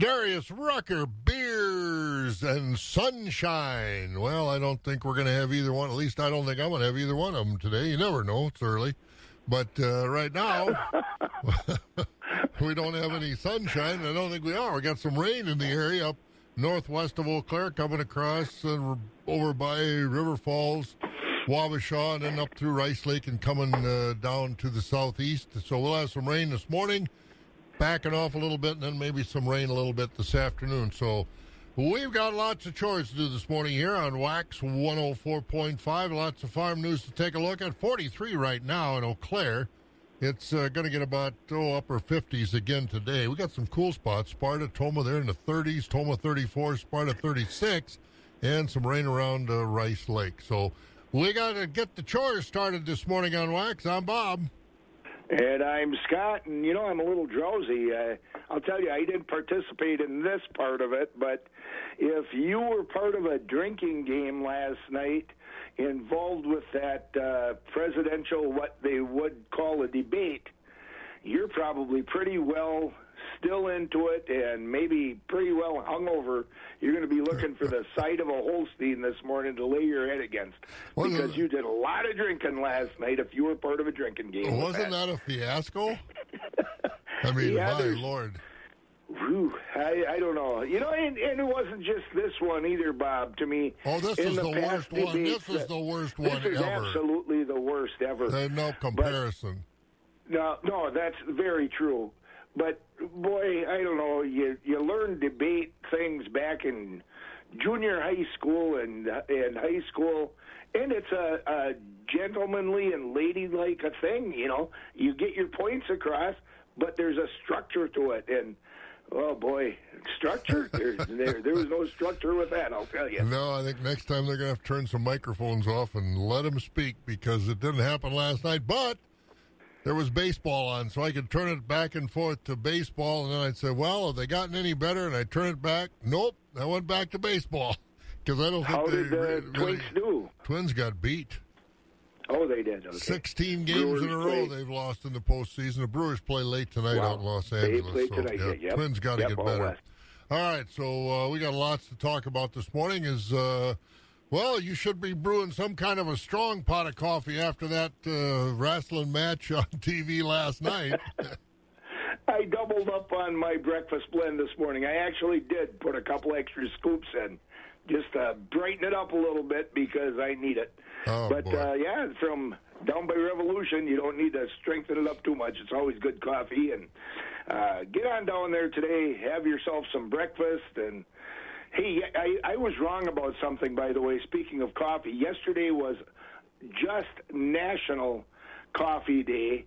Darius Rucker, beers and sunshine. Well, I don't think we're going to have either one. At least I don't think I'm going to have either one of them today. You never know. It's early. But right now, we don't have any sunshine. I don't think we are. We got some rain in the area up northwest of Eau Claire, coming across over by River Falls, Wabasha, and then up through Rice Lake and coming down to the southeast. So we'll have some rain this morning, backing off a little bit, and then maybe some rain a little bit this afternoon. So we've got lots of chores to do this morning here on Wax 104.5. Lots of farm news to take a look at. 43 right now in Eau Claire. It's going to get about upper 50s again today. We got some cool spots. Sparta, Tomah, they're in the 30s. Tomah 34, Sparta 36, and some rain around Rice Lake. So we got to get the chores started this morning on Wax. I'm Bob. And I'm Scott, and, you know, I'm a little drowsy. I'll tell you, I didn't participate in this part of it, but if you were part of a drinking game last night involved with that presidential, what they would call a debate, you're probably pretty well still into it and maybe pretty well hungover. You're going to be looking for the side of a Holstein this morning to lay your head against, because you did a lot of drinking last night if you were part of a drinking game. Wasn't that a fiasco? I mean, my Lord. Whew, I don't know. You know, and it wasn't just this one either, Bob, to me. Oh, this is the worst one. This is the worst one ever. This is absolutely the worst ever. There's no comparison. No, that's very true. But, boy, I don't know, you learn debate things back in junior high school and high school, and it's a gentlemanly and ladylike a thing, you know. You get your points across, but there's a structure to it, and, oh, boy, structure? There was no structure with that, I'll tell you. No, I think next time they're going to have to turn some microphones off and let them speak, because it didn't happen last night, but there was baseball on, so I could turn it back and forth to baseball, and then I'd say, well, have they gotten any better? And I'd turn it back. Nope, I went back to baseball. Because I don't think Twins do? Twins got beat. Oh, they did. Okay. 16 games Brewers in a row they've lost in the postseason. The Brewers play late tonight out in Los Angeles. They play tonight, yeah. Twins got to get better. All right, so we got lots to talk about this morning. Well, you should be brewing some kind of a strong pot of coffee after that wrestling match on TV last night. I doubled up on my breakfast blend this morning. I actually did put a couple extra scoops in, just to brighten it up a little bit because I need it. Oh, but, yeah, from down by Revolution, you don't need to strengthen it up too much. It's always good coffee. And get on down there today. Have yourself some breakfast and... Hey, I was wrong about something, by the way. Speaking of coffee, yesterday was just National Coffee Day.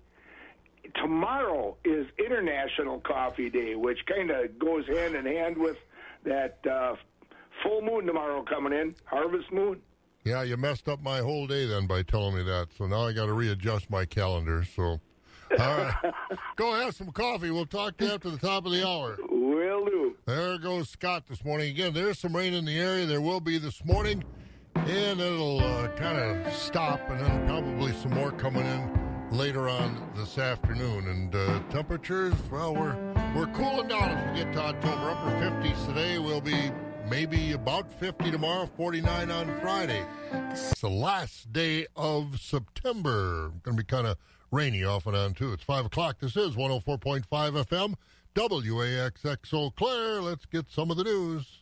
Tomorrow is International Coffee Day, which kind of goes hand in hand with that full moon tomorrow coming in, harvest moon. Yeah, you messed up my whole day then by telling me that, so now I got to readjust my calendar, so... All right. Go have some coffee. We'll talk to you after the top of the hour. Will do. There goes Scott this morning. Again, there's some rain in the area. There will be this morning, and it'll kind of stop, and then probably some more coming in later on this afternoon. And temperatures, well, we're cooling down as we get to October. Upper 50s today. We'll be maybe about 50 tomorrow, 49 on Friday. It's the last day of September. Going to be kind of rainy off and on, too. It's 5 o'clock. This is 104.5 FM, WAXX Eau Claire. Let's get some of the news.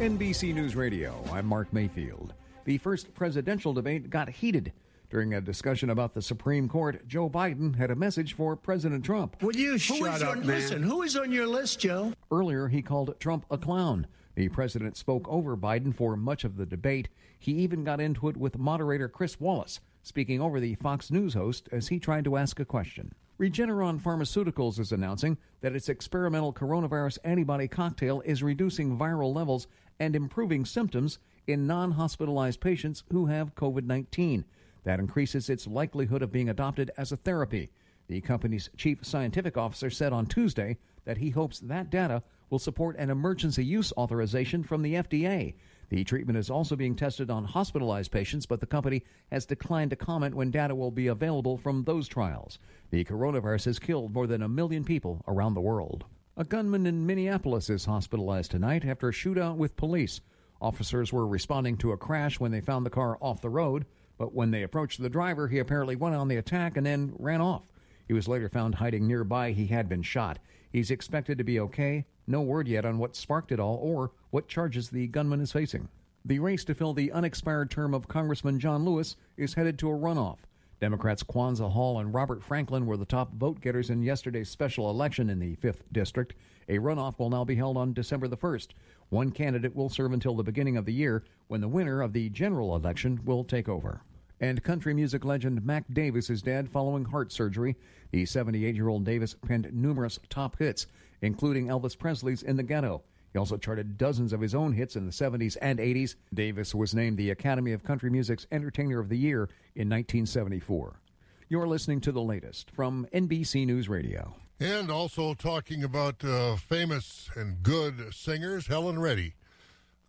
NBC News Radio, I'm Mark Mayfield. The first presidential debate got heated. During a discussion about the Supreme Court, Joe Biden had a message for President Trump. Will you shut up, man? Listen, who is on your list, Joe? Earlier, he called Trump a clown. The president spoke over Biden for much of the debate. He even got into it with moderator Chris Wallace, speaking over the Fox News host as he tried to ask a question. Regeneron Pharmaceuticals is announcing that its experimental coronavirus antibody cocktail is reducing viral levels and improving symptoms in non-hospitalized patients who have COVID-19. That increases its likelihood of being adopted as a therapy. The company's chief scientific officer said on Tuesday that he hopes that data will support an emergency use authorization from the FDA. The treatment is also being tested on hospitalized patients, but the company has declined to comment when data will be available from those trials. The coronavirus has killed more than 1 million people around the world. A gunman in Minneapolis is hospitalized tonight after a shootout with police. Officers were responding to a crash when they found the car off the road, but when they approached the driver, he apparently went on the attack and then ran off. He was later found hiding nearby. He had been shot. He's expected to be okay. No word yet on what sparked it all or what charges the gunman is facing. The race to fill the unexpired term of Congressman John Lewis is headed to a runoff. Democrats Kwanzaa Hall and Robert Franklin were the top vote-getters in yesterday's special election in the 5th District. A runoff will now be held on December the 1st. One candidate will serve until the beginning of the year, when the winner of the general election will take over. And country music legend Mac Davis is dead following heart surgery. The 78-year-old Davis penned numerous top hits, including Elvis Presley's In the Ghetto. He also charted dozens of his own hits in the 70s and 80s. Davis was named the Academy of Country Music's Entertainer of the Year in 1974. You're listening to The Latest from NBC News Radio. And also talking about famous and good singers, Helen Reddy.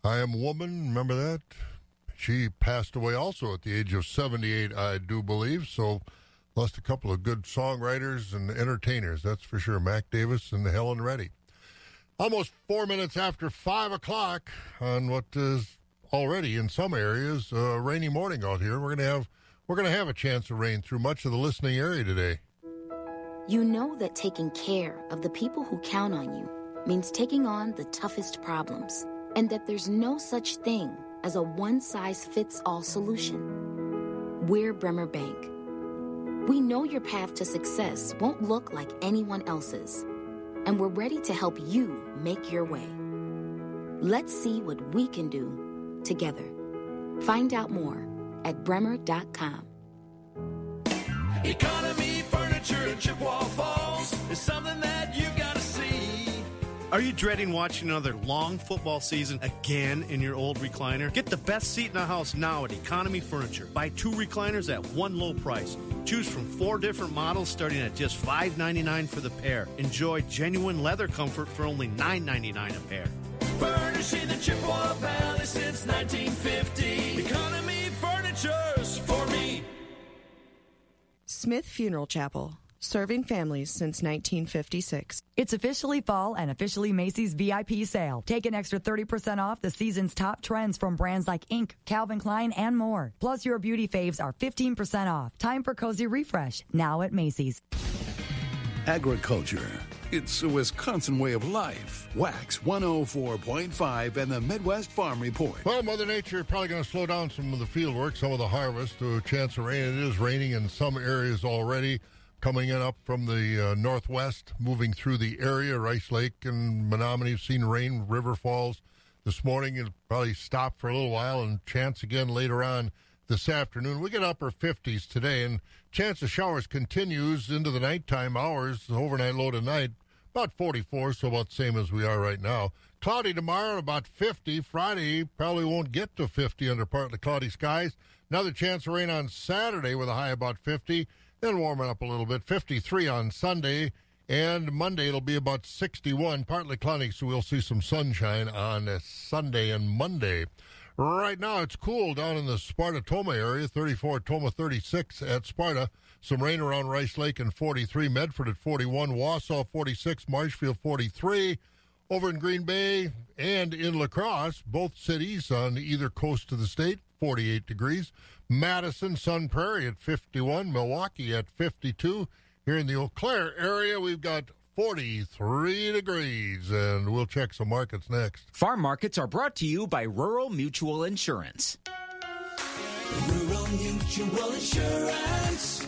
I Am Woman, remember that? She passed away also at the age of 78, I do believe. So lost a couple of good songwriters and entertainers, that's for sure. Mac Davis and Helen Reddy. Almost 4 minutes after 5 o'clock on what is already in some areas a rainy morning out here. We're going to have a chance of rain through much of the listening area today. You know that taking care of the people who count on you means taking on the toughest problems, and that there's no such thing as a one-size-fits-all solution. We're Bremer Bank. We know your path to success won't look like anyone else's, and we're ready to help you make your way. Let's see what we can do together. Find out more at bremer.com. Economy Furniture in Chippewa Falls is something that you've got to see. Are you dreading watching another long football season again in your old recliner? Get the best seat in the house now at Economy Furniture. Buy two recliners at one low price. Choose from four different models starting at just $5.99 for the pair. Enjoy genuine leather comfort for only $9.99 a pair. Furnishing the Chippewa Valley since 1950. Economy Furniture's for me. Smith Funeral Chapel, serving families since 1956. It's officially fall and officially Macy's VIP sale. Take an extra 30% off the season's top trends from brands like Inc., Calvin Klein, and more. Plus, your beauty faves are 15% off. Time for Cozy Refresh, now at Macy's. Agriculture. It's a Wisconsin way of life. Wax 104.5 and the Midwest Farm Report. Well, Mother Nature probably going to slow down some of the field work, some of the harvest, to a chance of rain. It is raining in some areas already, coming in up from the northwest, moving through the area. Rice Lake and Menominee have seen rain. River Falls this morning. It'll probably stop for a little while and chance again later on this afternoon. We get upper 50s today, and chance of showers continues into the nighttime hours. The overnight low tonight, about 44, so about same as we are right now. Cloudy tomorrow, about 50. Friday probably won't get to 50 under partly cloudy skies. Another chance of rain on Saturday with a high about 50, then warming up a little bit. 53 on Sunday, and Monday it'll be about 61, partly cloudy, so we'll see some sunshine on Sunday and Monday. Right now, it's cool down in the Sparta, Tomah area, 34, Tomah 36 at Sparta. Some rain around Rice Lake and 43, Medford at 41, Wausau 46, Marshfield 43. Over in Green Bay and in La Crosse, both cities on either coast of the state, 48 degrees. Madison, Sun Prairie at 51, Milwaukee at 52. Here in the Eau Claire area, we've got 43 degrees, and we'll check some markets next. Farm markets are brought to you by Rural Mutual Insurance. Rural Mutual Insurance,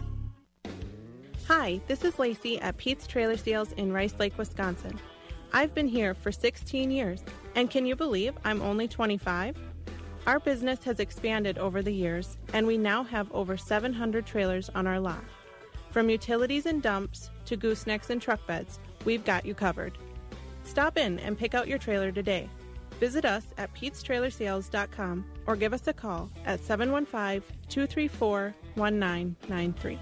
Hi, this is Lacey at Pete's Trailer Sales in Rice Lake, Wisconsin. I've been here for 16 years, and can you believe I'm only 25? Our business has expanded over the years, and we now have over 700 trailers on our lot. From utilities and dumps to goosenecks and truck beds, we've got you covered. Stop in and pick out your trailer today. Visit us at petestrailersales.com or give us a call at 715-234-1993.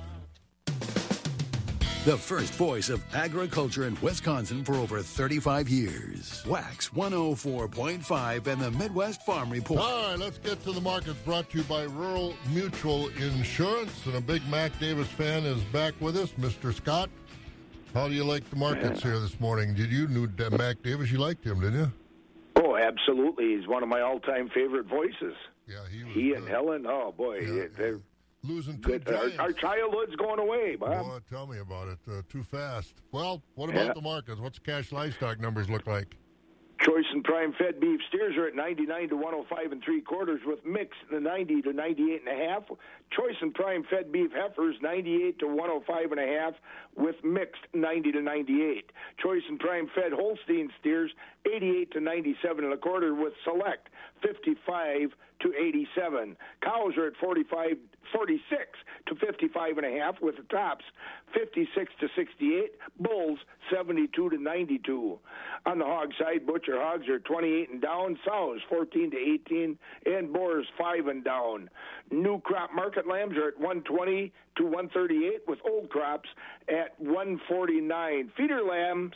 The first voice of agriculture in Wisconsin for over 35 years. Wax 104.5 and the Midwest Farm Report. All right, let's get to the markets, brought to you by Rural Mutual Insurance. And a big Mac Davis fan is back with us. Mr. Scott, how do you like the markets here this morning? Did you knew Mac Davis? You liked him, didn't you? Oh, absolutely. He's one of my all-time favorite voices. Yeah, he was. He and Helen, oh, boy, yeah, they're... Losing two giants. Our childhood's going away, Bob. Oh, tell me about it. Too fast. Well, what about the markets? What's cash livestock numbers look like? Choice and prime fed beef steers are at 99 to 105 and 3/4, with mix in the 90 to 98 and a half. Choice and prime fed beef heifers 98 to 105 and a half, with mixed 90 to 98. Choice and prime fed Holstein steers 88 to 97 and a quarter, with select 55 to 87. Cows are at 46 to 55 and a half, with the tops 56 to 68. Bulls 72 to 92. On the hog side, butcher hogs are 28 and down, sows 14 to 18, and boars 5 and down. New crop market lambs are at 120 to 138, with old crops at 149. Feeder lambs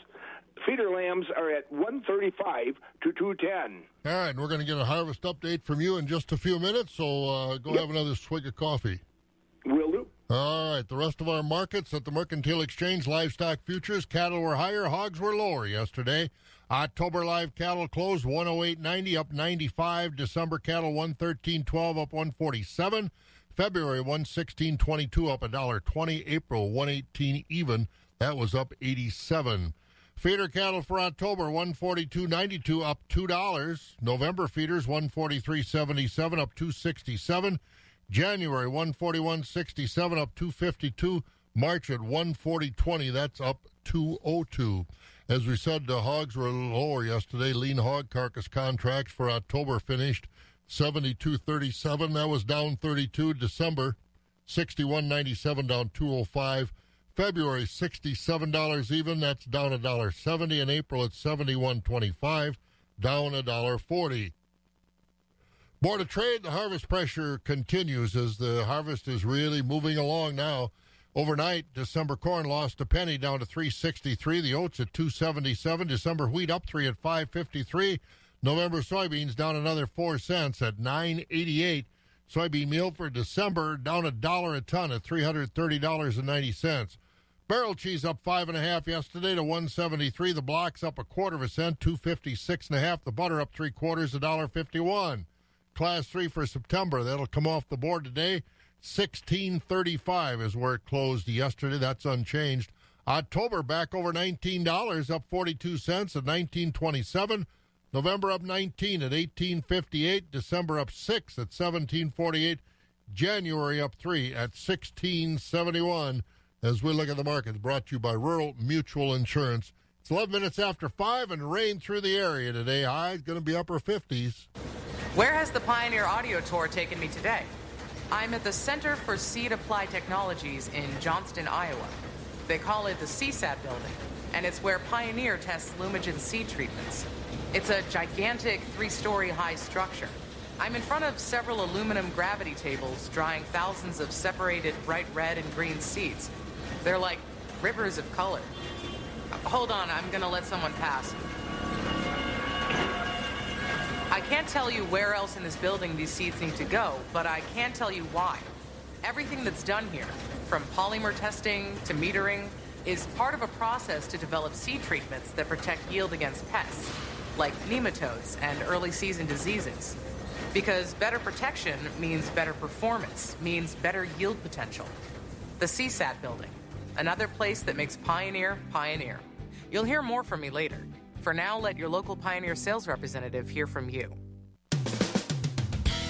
are at 135 to 210. All right, we're going to get a harvest update from you in just a few minutes, so have another swig of coffee. Will do. All right, the rest of our markets at the Mercantile Exchange, livestock futures, cattle were higher, hogs were lower yesterday. October live cattle closed 108.90, up 95. December cattle 113.12, up 147. February 116.22, up $1.20. April 118 even. That was up 87. Feeder cattle for October, 142.92, up $2. November feeders, 143.77, up $2.67. January, 141.67, up $2.52. March at 140.20, that's up $2.02. As we said, the hogs were a little lower yesterday. Lean hog carcass contracts for October finished 72.37. That was down 32. December, 61.97, down $2.05. February, $67 even, that's down $1.70. In April, it's $71.25, down $1.40. Board of Trade, the harvest pressure continues as the harvest is really moving along now. Overnight, December corn lost a penny, down to $3.63. The oats at $2.77. December wheat up 3 at $5.53. November soybeans down another 4 cents at $9.88. Soybean meal for December down $1 a ton at $330.90. Barrel cheese up 5.5 yesterday to $1.73. The blocks up 1/4 cent, $2.56.5. The butter up 3/4, $1.51. Class 3 for September, that'll come off the board today. $16.35 is where it closed yesterday. That's unchanged. October back over $19, up 42 cents at $19.27. November up 19 at $18.58. December up 6 at $17.48. January up 3 at $16.71. As we look at the markets, brought to you by Rural Mutual Insurance. It's 11 minutes after 5 and rain through the area today. High is going to be upper 50s. Where has the Pioneer Audio Tour taken me today? I'm at the Center for Seed Apply Technologies in Johnston, Iowa. They call it the CSAT building, and it's where Pioneer tests Lumigen seed treatments. It's a gigantic 3-story high structure. I'm in front of several aluminum gravity tables drying thousands of separated bright red and green seeds. They're like rivers of color. Hold on, I'm gonna let someone pass. I can't tell you where else in this building these seeds need to go, but I can tell you why. Everything that's done here, from polymer testing to metering, is part of a process to develop seed treatments that protect yield against pests, like nematodes and early season diseases. Because better protection means better performance, means better yield potential. The CSAT building, another place that makes Pioneer, Pioneer. You'll hear more from me later. For now, let your local Pioneer sales representative hear from you.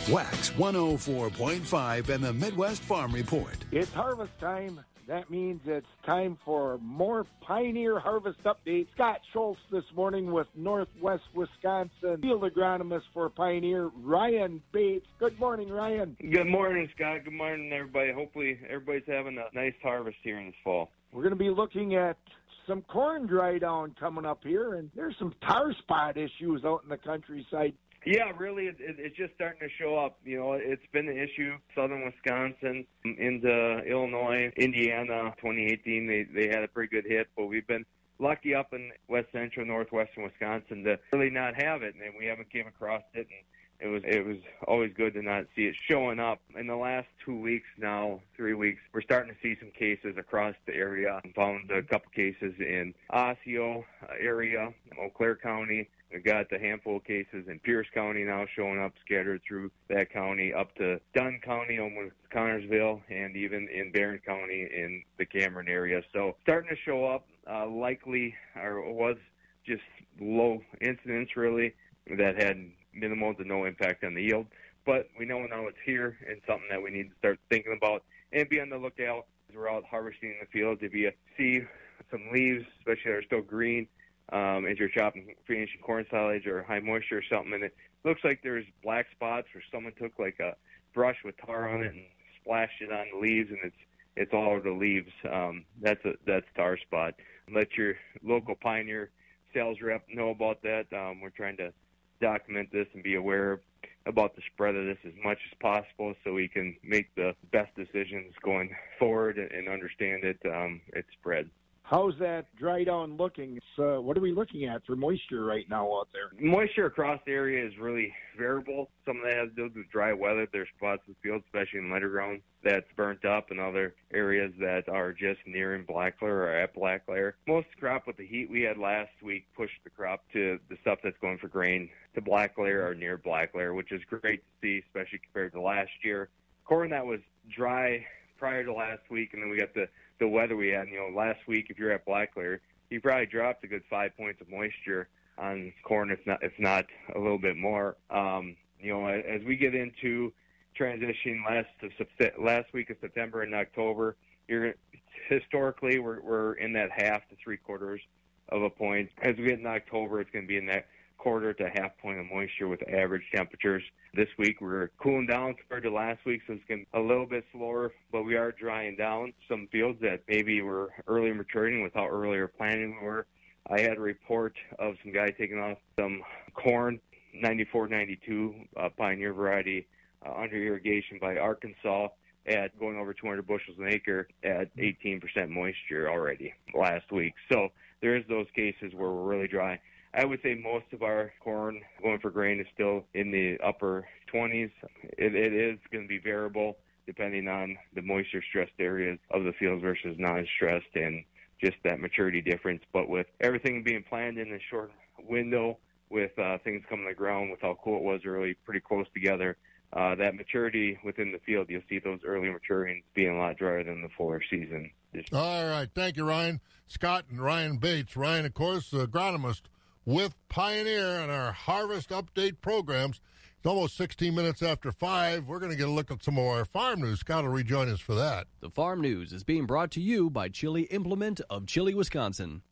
Wax 104.5 and the Midwest Farm Report. It's harvest time. That means it's time for more Pioneer Harvest updates. Scott Schultz this morning with Northwest Wisconsin field agronomist for Pioneer, Ryan Bates. Good morning, Ryan. Good morning, Scott. Good morning, everybody. Hopefully everybody's having a nice harvest here in this fall. We're going to be looking at some corn dry down coming up here, and there's some tar spot issues out in the countryside. Yeah, really, it's just starting to show up. You know, it's been an issue. Southern Wisconsin, into Illinois, Indiana, 2018, they had a pretty good hit. But we've been lucky up in west central, northwestern Wisconsin to really not have it, and we haven't came across it. And it was always good to not see it showing up. In the last 2 weeks now, 3 weeks, we're starting to see some cases across the area. I found a couple cases in Osseo area, Eau Claire County. We've got a handful of cases in Pierce County now showing up, scattered through that county, up to Dunn County, almost Connersville, and even in Barron County in the Cameron area. So starting to show up, likely, or was just low incidence, really, that had minimal to no impact on the yield. But we know now it's here and something that we need to start thinking about and be on the lookout as we're out harvesting in the fields. If you see some leaves, especially that are still green, as you're chopping, finishing corn silage or high moisture or something, and it looks like there's black spots where someone took like a brush with tar on it and splashed it on the leaves, and it's all over the leaves. That's tar spot. Let your local Pioneer sales rep know about that. We're trying to document this and be aware about the spread of this as much as possible so we can make the best decisions going forward and understand it, its spread. How's that dry down looking? What are we looking at for moisture right now out there? Moisture across the area is really variable. Some of that has to do with dry weather. There's spots in the field, especially in lighter ground, that's burnt up, and other areas that are just nearing black layer or at black layer. Most crop with the heat we had last week pushed the crop to the stuff that's going for grain to black layer or near black layer, which is great to see, especially compared to last year. Corn that was dry prior to last week, and then we got the weather we had, last week. If you're at black layer, you probably dropped a good 5 points of moisture on corn, if not a little bit more. As we get into transition last week of September and October, historically we're in that half to 3/4 of a point. As we get in October, it's going to be in that quarter to half point of moisture with average temperatures. This week we're cooling down compared to last week, so it's going to be a little bit slower, but we are drying down some fields that maybe were early maturing with how earlier planting we were. I had a report of some guy taking off some corn, 9492 Pioneer variety, under irrigation by Arkansas, at going over 200 bushels an acre at 18% moisture already last week. So there is those cases where we're really dry. I would say most of our corn going for grain is still in the upper 20s. It is going to be variable depending on the moisture-stressed areas of the fields versus non-stressed and just that maturity difference. But with everything being planned in a short window, with things coming to the ground, with how cool it was early, pretty close together, that maturity within the field, you'll see those early maturings being a lot drier than the fuller season. All right. Thank you, Ryan. Scott and Ryan Bates. Ryan, of course, the agronomist with Pioneer and our Harvest Update programs. It's almost 16 minutes after 5. We're going to get a look at some more farm news. Scott will rejoin us for that. The farm news is being brought to you by Chili Implement of Chili, Wisconsin.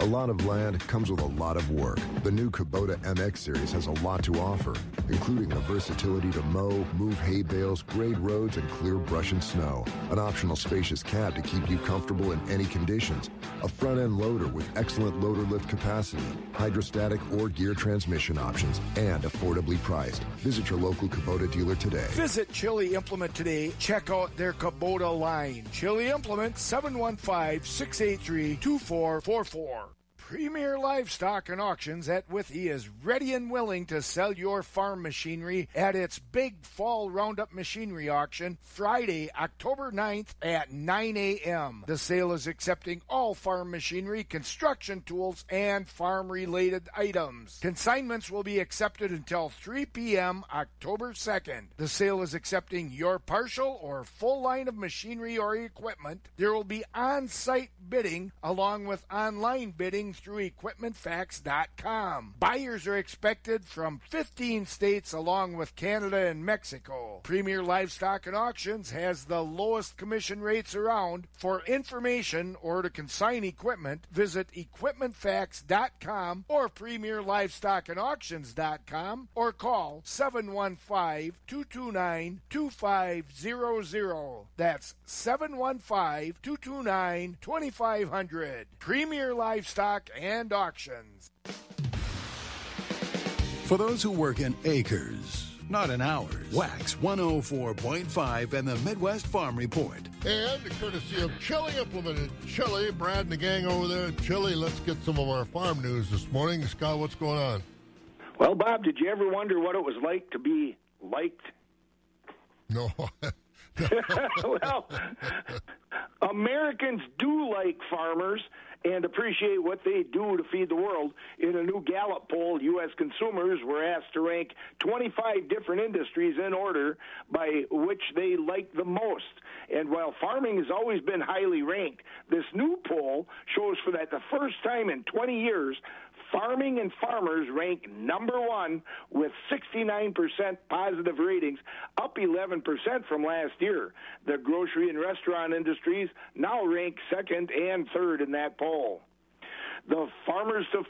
A lot of land comes with a lot of work. The new Kubota MX Series has a lot to offer, including the versatility to mow, move hay bales, grade roads, and clear brush and snow. An optional spacious cab to keep you comfortable in any conditions. A front-end loader with excellent loader lift capacity, hydrostatic or gear transmission options, and affordably priced. Visit your local Kubota dealer today. Visit Chili Implement today. Check out their Kubota line. Chili Implement, 715-683-2444. Premier Livestock and Auctions at Withey is ready and willing to sell your farm machinery at its big fall roundup machinery auction Friday, October 9th at 9 a.m. The sale is accepting all farm machinery, construction tools, and farm-related items. Consignments will be accepted until 3 p.m. October 2nd. The sale is accepting your partial or full line of machinery or equipment. There will be on-site bidding along with online bidding through equipmentfacts.com. Buyers are expected from 15 states along with Canada and Mexico. Premier Livestock and Auctions has the lowest commission rates around. For information or to consign equipment, visit equipmentfacts.com or premierlivestockandauctions.com or call 715-229-2500. That's 715-229-2500. Premier Livestock and Auctions. For those who work in acres, not in hours, Wax 104.5 and the Midwest Farm Report. And courtesy of Chili Implement. Chili, Brad and the gang over there at Chili, let's get some of our farm news this morning. Scott, what's going on? Well, Bob, did you ever wonder what it was like to be liked? No. Well, Americans do like farmers and appreciate what they do to feed the world. In a new Gallup poll, U.S. consumers were asked to rank 25 different industries in order by which they like the most. And while farming has always been highly ranked, this new poll shows for that the first time in 20 years, farming and farmers rank number one with 69% positive ratings, up 11% from last year. The grocery and restaurant industries now rank second and third in that poll. The Farmers to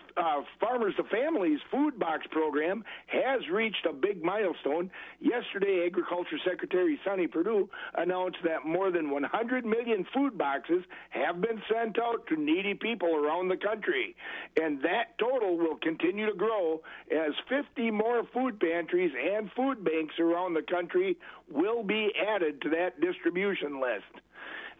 Families Food Box Program has reached a big milestone. Yesterday, Agriculture Secretary Sonny Perdue announced that more than 100 million food boxes have been sent out to needy people around the country. And that total will continue to grow as 50 more food pantries and food banks around the country will be added to that distribution list.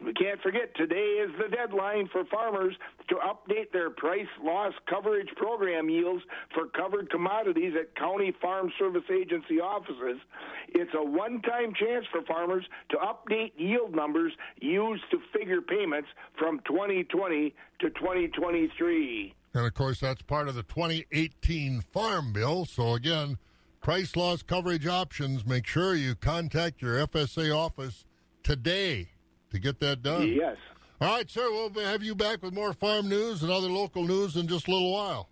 We can't forget, today is the deadline for farmers to update their price loss coverage program yields for covered commodities at county farm service agency offices. It's a one-time chance for farmers to update yield numbers used to figure payments from 2020 to 2023. And, of course, that's part of the 2018 Farm Bill. So, again, price loss coverage options, make sure you contact your FSA office today to get that done. Yes. All right, sir, we'll have you back with more farm news and other local news in just a little while.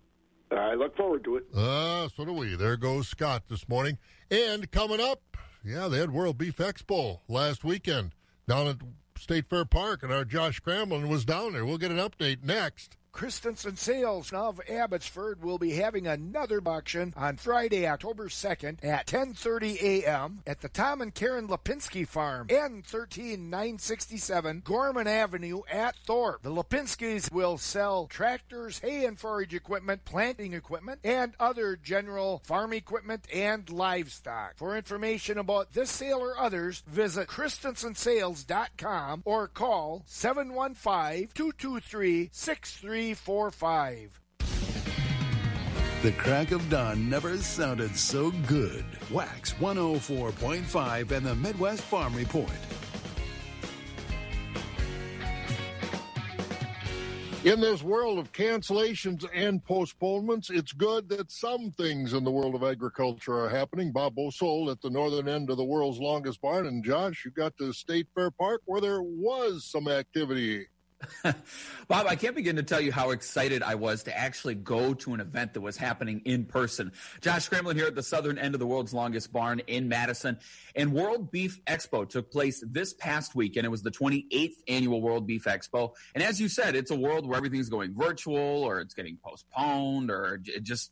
I look forward to it. So do we. There goes Scott this morning. And coming up, they had World Beef Expo last weekend down at State Fair Park, and our Josh Cramlin was down there. We'll get an update next. Christensen Sales of Abbotsford will be having another auction on Friday, October 2nd at 10:30 a.m. at the Tom and Karen Lipinski Farm, N13967 Gorman Avenue at Thorpe. The Lipinskis will sell tractors, hay and forage equipment, planting equipment, and other general farm equipment and livestock. For information about this sale or others, visit christensensales.com or call 715-223-6345. The crack of dawn never sounded so good. Wax 104.5 and the Midwest Farm Report. In this world of cancellations and postponements, it's good that some things in the world of agriculture are happening. Bob Bosole at the northern end of the world's longest barn. And Josh, you got to State Fair Park where there was some activity. Bob, I can't begin to tell you how excited I was to actually go to an event that was happening in person. Josh Cramlin here at the southern end of the world's longest barn in Madison. And World Beef Expo took place this past week, and it was the 28th annual World Beef Expo. And as you said, it's a world where everything's going virtual or it's getting postponed or it just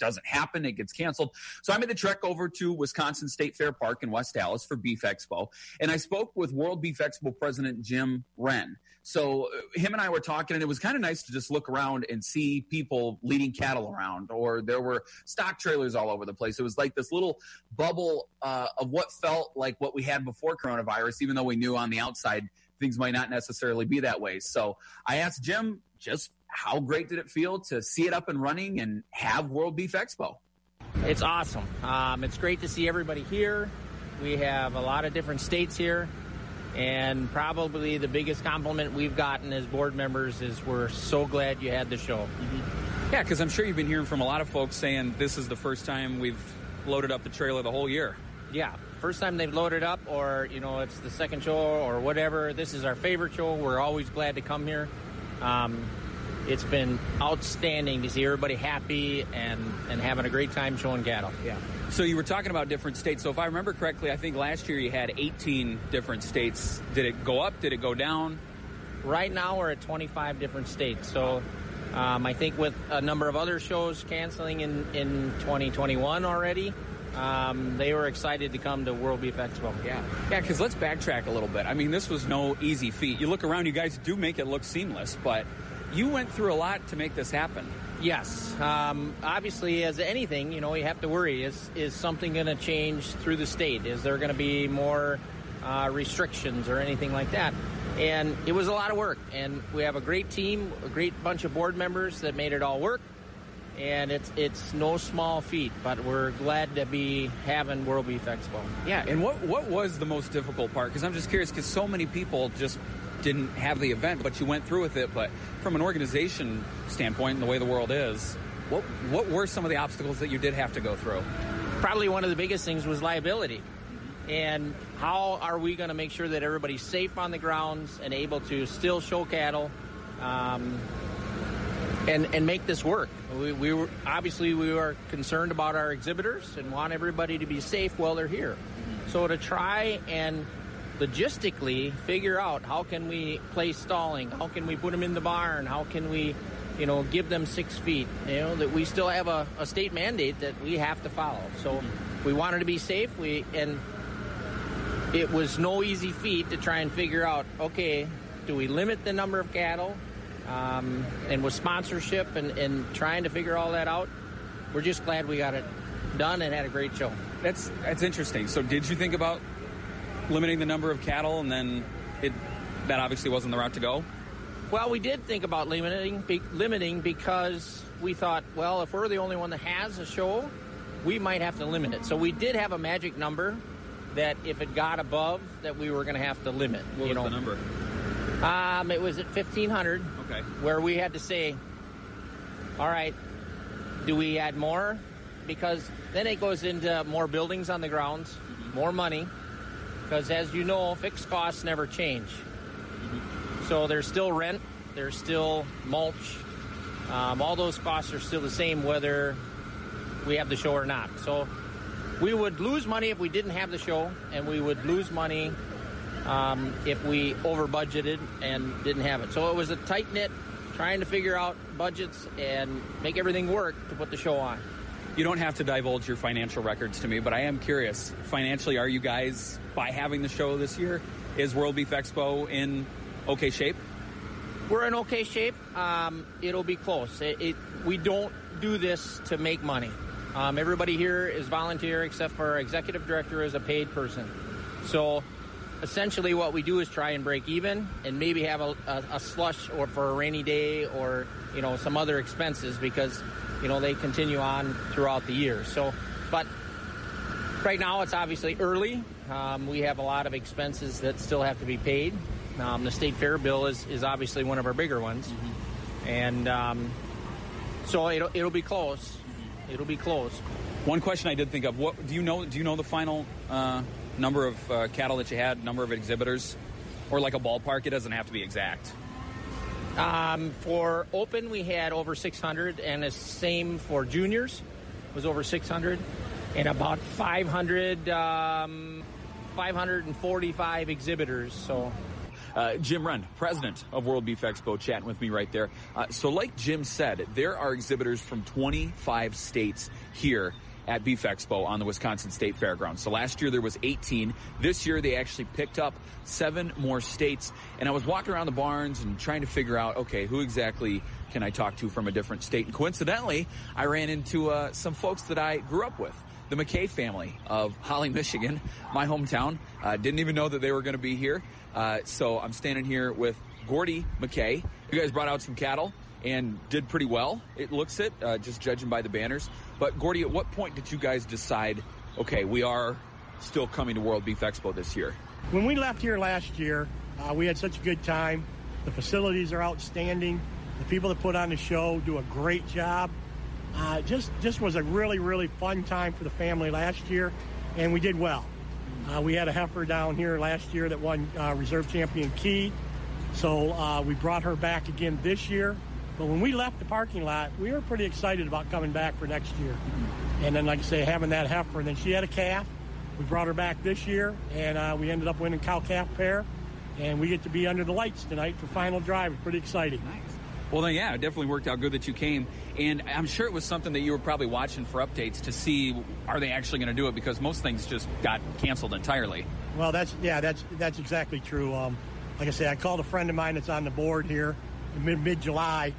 doesn't happen. It gets canceled. So I made the trek over to Wisconsin State Fair Park in West Allis for Beef Expo, and I spoke with World Beef Expo President Jim Wren. So him and I were talking, and it was kind of nice to just look around and see people leading cattle around, or there were stock trailers all over the place. It was like this little bubble of what felt like what we had before coronavirus, even though we knew on the outside things might not necessarily be that way. So I asked Jim just how great did it feel to see it up and running and have World Beef Expo? It's awesome. It's great to see everybody here. We have a lot of different states here. And probably the biggest compliment we've gotten as board members is we're so glad you had the show. Mm-hmm. Yeah, because I'm sure you've been hearing from a lot of folks saying this is the first time we've loaded up the trailer the whole year. Yeah, first time they've loaded up, or, you know, it's the second show or whatever. This is our favorite show. We're always glad to come here. it's been outstanding to see everybody happy and having a great time showing cattle. Yeah. So you were talking about different states. So if I remember correctly, I think last year you had 18 different states. Did it go up? Did it go down? Right now we're at 25 different states. So I think with a number of other shows canceling in 2021 already, they were excited to come to World Beef Expo. Yeah, because let's backtrack a little bit. I mean, this was no easy feat. You look around, you guys do make it look seamless, but you went through a lot to make this happen. Yes. Obviously, as anything, you know, you have to worry. Is something going to change through the state? Is there going to be more restrictions or anything like that? And it was a lot of work. And we have a great team, a great bunch of board members that made it all work. And it's no small feat, but we're glad to be having World Beef Expo. Yeah, and what was the most difficult part? Because I'm just curious, because so many people just didn't have the event, but you went through with it. But from an organization standpoint and the way the world is, what were some of the obstacles that you did have to go through? Probably one of the biggest things was liability. And how are we going to make sure that everybody's safe on the grounds and able to still show cattle? And make this work. We were concerned about our exhibitors and want everybody to be safe while they're here. So to try and logistically figure out how can we place stalling, how can we put them in the barn, how can we, you know, give them 6 feet, you know, that we still have a state mandate that we have to follow. So we wanted to be safe. It was no easy feat to try and figure out, okay, do we limit the number of cattle? And with sponsorship and trying to figure all that out, we're just glad we got it done and had a great show. That's interesting. So did you think about limiting the number of cattle, and then that obviously wasn't the route to go? Well, we did think about limiting because we thought, well, if we're the only one that has a show, we might have to limit it. So we did have a magic number that if it got above, that we were going to have to limit. What was the number? It was at 1,500, okay, where we had to say, all right, do we add more? Because then it goes into more buildings on the grounds, more money, because as you know, fixed costs never change. So there's still rent, there's still mulch. All those costs are still the same whether we have the show or not. So we would lose money if we didn't have the show, and we would lose money if we over-budgeted and didn't have it. So it was a tight-knit, trying to figure out budgets and make everything work to put the show on. You don't have to divulge your financial records to me, but I am curious, financially, are you guys, by having the show this year, is World Beef Expo in okay shape? We're in okay shape. It'll be close. We don't do this to make money. Everybody here is volunteer except for our executive director is a paid person. So essentially what we do is try and break even and maybe have a slush or for a rainy day or, you know, some other expenses because, you know, they continue on throughout the year. So, but right now it's obviously early. We have a lot of expenses that still have to be paid. The state fair bill is obviously one of our bigger ones. And so it'll be close. It'll be close. One question I did think of, what do you know the final number of cattle that you had, number of exhibitors, or like a ballpark? It doesn't have to be exact. For open, we had over 600, and the same for juniors was over 600, and about 545 exhibitors. So, Jim Wren, president of World Beef Expo, chatting with me right there. So like Jim said, there are exhibitors from 25 states here at Beef Expo on the Wisconsin State Fairgrounds. So last year there was 18. This year they actually picked up 7 more states. And I was walking around the barns and trying to figure out, okay, who exactly can I talk to from a different state? And coincidentally, I ran into some folks that I grew up with. The McKay family of Holly, Michigan, my hometown. Didn't even know that they were going to be here. So I'm standing here with Gordy McKay. You guys brought out some cattle and did pretty well, it looks it, just judging by the banners. But, Gordy, at what point did you guys decide, okay, we are still coming to World Beef Expo this year? When we left here last year, we had such a good time. The facilities are outstanding. The people that put on the show do a great job. Just was a really, really fun time for the family last year, and we did well. We had a heifer down here last year that won Reserve Champion Key, so we brought her back again this year. But when we left the parking lot, we were pretty excited about coming back for next year. And then, like I say, having that heifer. And then she had a calf. We brought her back this year, and we ended up winning cow-calf pair. And we get to be under the lights tonight for final drive. It's pretty exciting. Nice. Well, then, yeah, it definitely worked out good that you came. And I'm sure it was something that you were probably watching for updates to see, are they actually going to do it? Because most things just got canceled entirely. Well, that's exactly true. Like I said, I called a friend of mine that's on the board here in mid-July,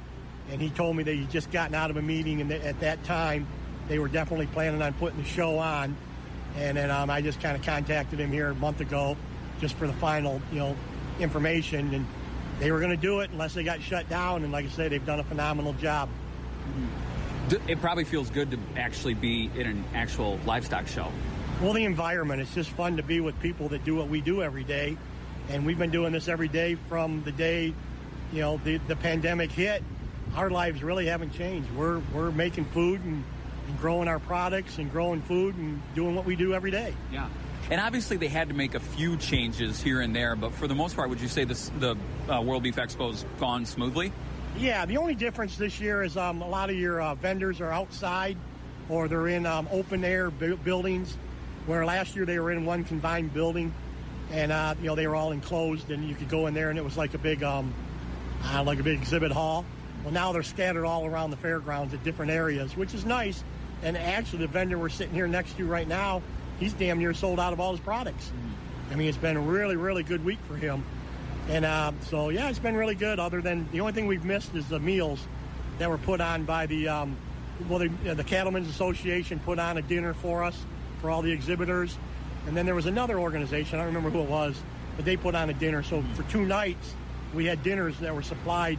and he told me that he'd just gotten out of a meeting, and at that time they were definitely planning on putting the show on. And then I just kind of contacted him here a month ago just for the final, information. And they were going to do it unless they got shut down. And like I said, they've done a phenomenal job. It probably feels good to actually be in an actual livestock show. Well, the environment. It's just fun to be with people that do what we do every day. And we've been doing this every day from the day, the pandemic hit. Our lives really haven't changed. We're making food and growing our products and growing food and doing what we do every day. Yeah. And obviously they had to make a few changes here and there, but for the most part, would you say the World Beef Expo's gone smoothly? Yeah, the only difference this year is a lot of your vendors are outside or they're in open-air buildings, where last year they were in one combined building, and they were all enclosed, and you could go in there and it was like a big exhibit hall. Well, now they're scattered all around the fairgrounds at different areas, which is nice. And actually, the vendor we're sitting here next to right now, he's damn near sold out of all his products. I mean, it's been a really, really good week for him. And it's been really good, other than the only thing we've missed is the meals that were put on by the Cattlemen's Association put on a dinner for us, for all the exhibitors. And then there was another organization, I don't remember who it was, but they put on a dinner. So for two nights, we had dinners that were supplied,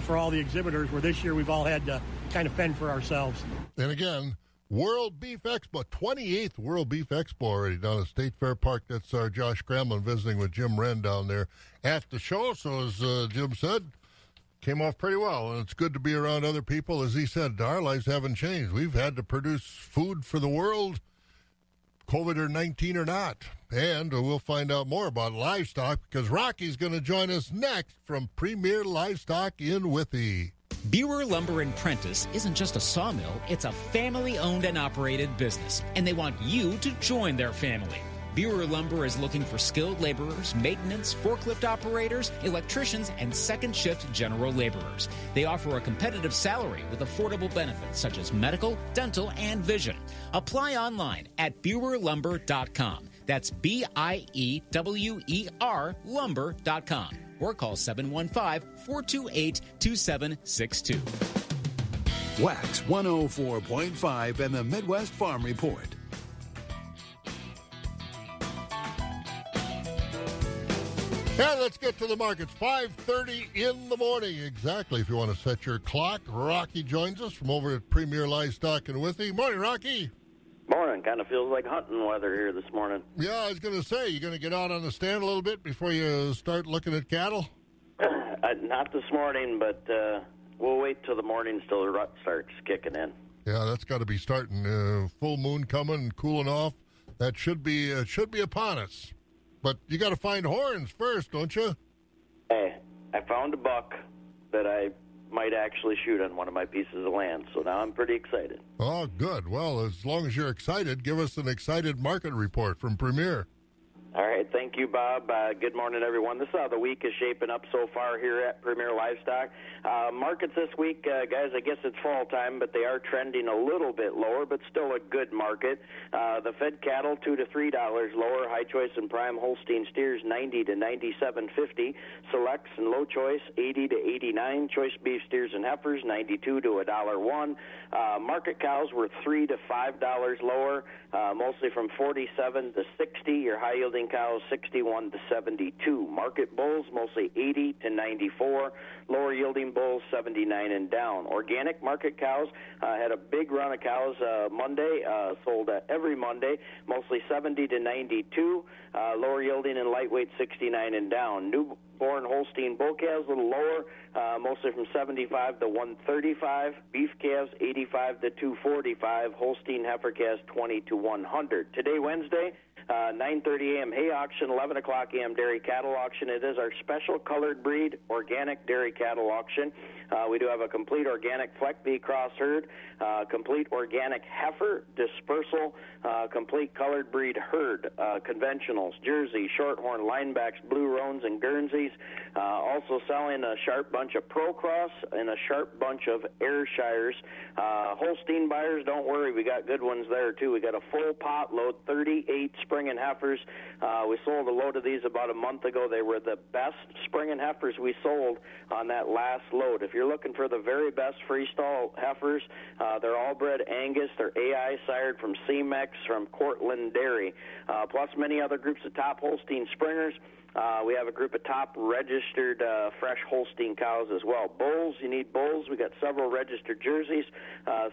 for all the exhibitors, where this year we've all had to kind of fend for ourselves. And again, World Beef Expo, 28th World Beef Expo already down at State Fair Park. That's our Josh Gramlin visiting with Jim Wren down there at the show. So as Jim said, came off pretty well, and it's good to be around other people. As he said, our lives haven't changed. We've had to produce food for the world, COVID or 19 or not. And we'll find out more about livestock, because Rocky's going to join us next from Premier Livestock in Withee. Brewer Lumber and Prentice isn't just a sawmill, it's a family-owned and operated business, and they want you to join their family. Brewer Lumber is looking for skilled laborers, maintenance, forklift operators, electricians, and second-shift general laborers. They offer a competitive salary with affordable benefits such as medical, dental, and vision. Apply online at BrewerLumber.com. That's B-I-E-W-E-R Lumber.com. Or call 715-428-2762. Wax 104.5 and the Midwest Farm Report. Yeah, let's get to the markets. 5:30 in the morning, exactly. If you want to set your clock, Rocky joins us from over at Premier Livestock in Withee. Morning, Rocky. Morning. Kind of feels like hunting weather here this morning. Yeah, I was going to say, you're going to get out on the stand a little bit before you start looking at cattle? Not this morning, but we'll wait till the morning till the rut starts kicking in. Yeah, that's got to be starting. Full moon coming, cooling off. That should be upon us. But you got to find horns first, don't you? Hey, I found a buck that I might actually shoot on one of my pieces of land, so now I'm pretty excited. Oh, good. Well, as long as you're excited, give us an excited market report from Premier. All right. Thank you, Bob. Good morning, everyone. This is how the week is shaping up so far here at Premier Livestock. Markets this week, guys, I guess it's fall time, but they are trending a little bit lower, but still a good market. The fed cattle, $2 to $3 lower. High choice and prime Holstein steers, $90 to $97.50. Selects and low choice, $80 to $89. Choice beef steers and heifers, $92 to $1.01. Market cows were $3 to $5 lower, mostly from $47 to $60. Your high-yielding cows 61 to 72. Market bulls mostly 80 to 94. Lower yielding bulls 79 and down. Organic market cows had a big run of cows Monday, sold every Monday, mostly 70 to 92. Lower yielding and lightweight 69 and down. Newborn Holstein bull calves a little lower, mostly from 75 to 135. Beef calves 85 to 245. Holstein heifer calves 20 to 100. Today, Wednesday, 9:30 a.m. hay auction, 11 o'clock a.m. dairy cattle auction. It is our special colored breed organic dairy cattle auction. We do have a complete organic fleck bee cross herd, complete organic heifer dispersal, complete colored breed herd, conventionals, Jersey, Shorthorn, Linebacks, Blue Roans, and Guernseys. Also selling a sharp bunch of Procross and a sharp bunch of Ayrshires. Holstein buyers, don't worry, we got good ones there too. We got a full pot load, 38 springing heifers. We sold a load of these about a month ago. They were the best springing heifers we sold on that last load. If you're looking for the very best freestall heifers, they're all bred Angus, they're AI sired from CMEX, from Cortland Dairy, plus many other groups of top Holstein springers. We have a group of top registered fresh Holstein cows as well. Bulls, you need bulls. We got several registered Jerseys,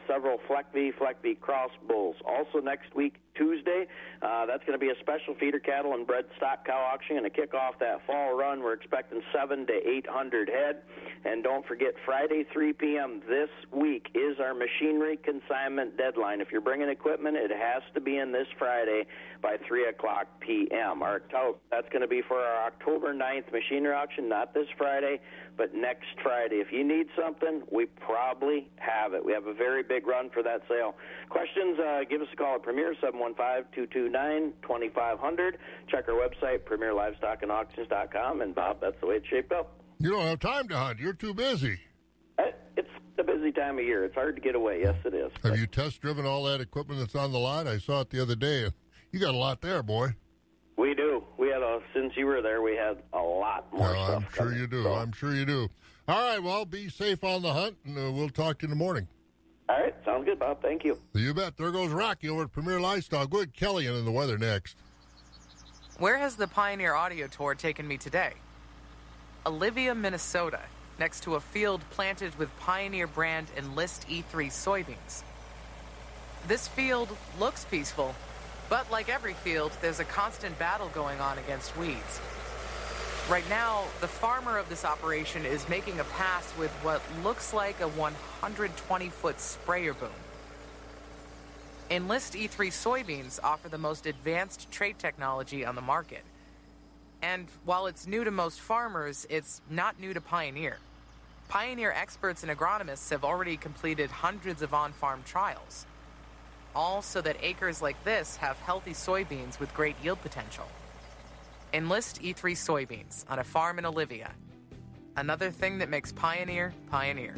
several Fleck V cross bulls. Also next week, Tuesday, that's going to be a special feeder cattle and bred stock cow auction. Going to kick off that fall run. We're expecting 700 to 800 head. And don't forget, Friday, 3 p.m. this week is our machinery consignment deadline. If you're bringing equipment, it has to be in this Friday by 3 o'clock p.m. That's going to be for our October 9th machinery auction, not this Friday, but next Friday. If you need something, we probably have it. We have a very big run for that sale. Questions, give us a call at Premier, 715-229-2500. Check our website, premierlivestockandauctions.com. And, Bob, that's the way it's shaped up. You don't have time to hunt. You're too busy. It's a busy time of year. It's hard to get away. Yes, it is. Have you test-driven all that equipment that's on the lot? I saw it the other day. You got a lot there, boy. We do. We had since you were there, we had a lot more stuff. I'm sure you do. So. I'm sure you do. All right, well, be safe on the hunt, and we'll talk to you in the morning. All right. Sounds good, Bob. Thank you. You bet. There goes Rocky over at Premier Livestock. Good. Kelly and the weather next. Where has the Pioneer Audio Tour taken me today? Olivia, Minnesota, next to a field planted with Pioneer brand and List E3 soybeans. This field looks peaceful, but like every field, there's a constant battle going on against weeds. Right now, the farmer of this operation is making a pass with what looks like a 120-foot sprayer boom. Enlist E3 soybeans offer the most advanced trait technology on the market. And while it's new to most farmers, it's not new to Pioneer. Pioneer experts and agronomists have already completed hundreds of on-farm trials, all so that acres like this have healthy soybeans with great yield potential. Enlist E3 soybeans on a farm in Olivia. Another thing that makes Pioneer, Pioneer.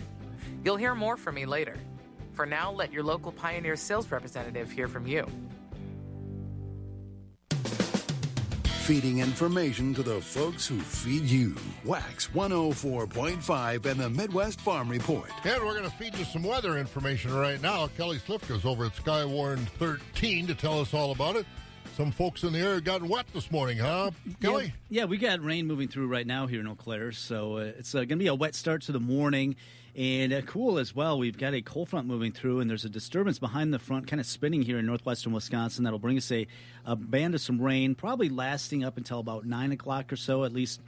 You'll hear more from me later. For now, let your local Pioneer sales representative hear from you. Feeding information to the folks who feed you. Wax 104.5 and the Midwest Farm Report. And we're going to feed you some weather information right now. Kelly Slifka's over at Skywarn 13 to tell us all about it. Some folks in the area got wet this morning, huh, Kelly? Yeah, we got rain moving through right now here in Eau Claire, so it's going to be a wet start to the morning. And cool as well, we've got a cold front moving through, and there's a disturbance behind the front kind of spinning here in northwestern Wisconsin that'll bring us a band of some rain, probably lasting up until about 9 o'clock or so, at least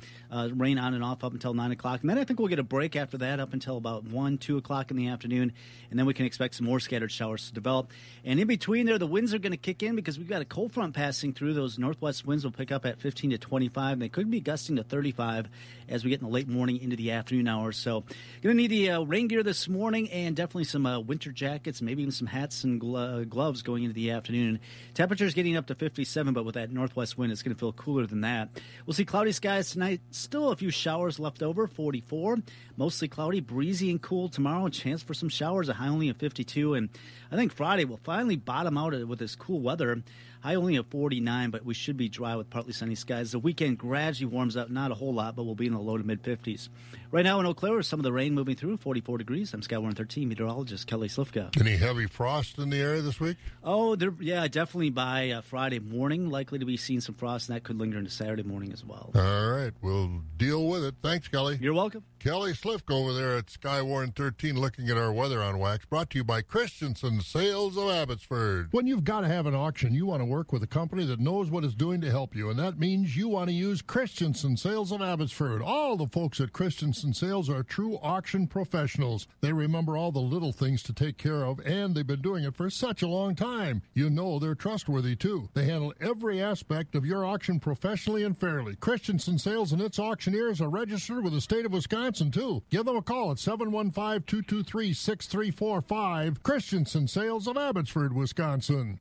rain on and off up until 9 o'clock. And then I think we'll get a break after that up until about 1, 2 o'clock in the afternoon, and then we can expect some more scattered showers to develop. And in between there, the winds are going to kick in because we've got a cold front passing through. Those northwest winds will pick up at 15 to 25, and they could be gusting to 35 as we get in the late morning into the afternoon hours. So going to need the rain gear this morning, and definitely some winter jackets, maybe even some hats and gloves going into the afternoon. Temperatures getting up to 57, but with that northwest wind, it's going to feel cooler than that. We'll see cloudy skies tonight. Still a few showers left over, 44. Mostly cloudy, breezy, and cool tomorrow. A chance for some showers, a high only of 52. And I think Friday will finally bottom out with this cool weather. High only of 49, but we should be dry with partly sunny skies. The weekend gradually warms up, not a whole lot, but we'll be in the low to mid-50s. Right now in Eau Claire, some of the rain moving through, 44 degrees. I'm Skywarn 13 meteorologist Kelly Slifka. Any heavy frost in the area this week? Oh, yeah, definitely by Friday morning, likely to be seeing some frost, and that could linger into Saturday morning as well. All right, we'll deal with it. Thanks, Kelly. You're welcome. Kelly Slifka over there at Skywarn 13 looking at our weather on Wax, brought to you by Christensen Sales of Abbotsford. When you've got to have an auction, you want to work work with a company that knows what it's doing to help you, and that means you want to use Christensen Sales of Abbotsford. All the folks at Christensen Sales are true auction professionals. They remember all the little things to take care of, and they've been doing it for such a long time. You know they're trustworthy, too. They handle every aspect of your auction professionally and fairly. Christensen Sales and its auctioneers are registered with the state of Wisconsin, too. Give them a call at 715-223-6345. Christensen Sales of Abbotsford, Wisconsin.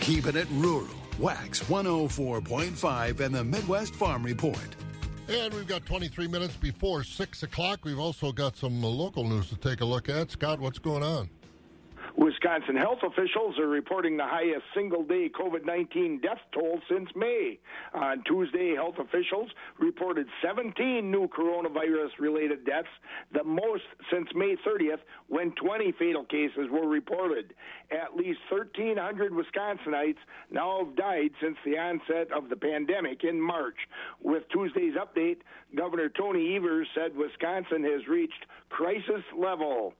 Keeping it rural. Wax 104.5 and the Midwest Farm Report. And we've got 23 minutes before 6 o'clock. We've also got some local news to take a look at. Scott, what's going on? Wisconsin health officials are reporting the highest single-day COVID-19 death toll since May. On Tuesday, health officials reported 17 new coronavirus-related deaths, the most since May 30th, when 20 fatal cases were reported. At least 1,300 Wisconsinites now have died since the onset of the pandemic in March. With Tuesday's update, Governor Tony Evers said Wisconsin has reached crisis level.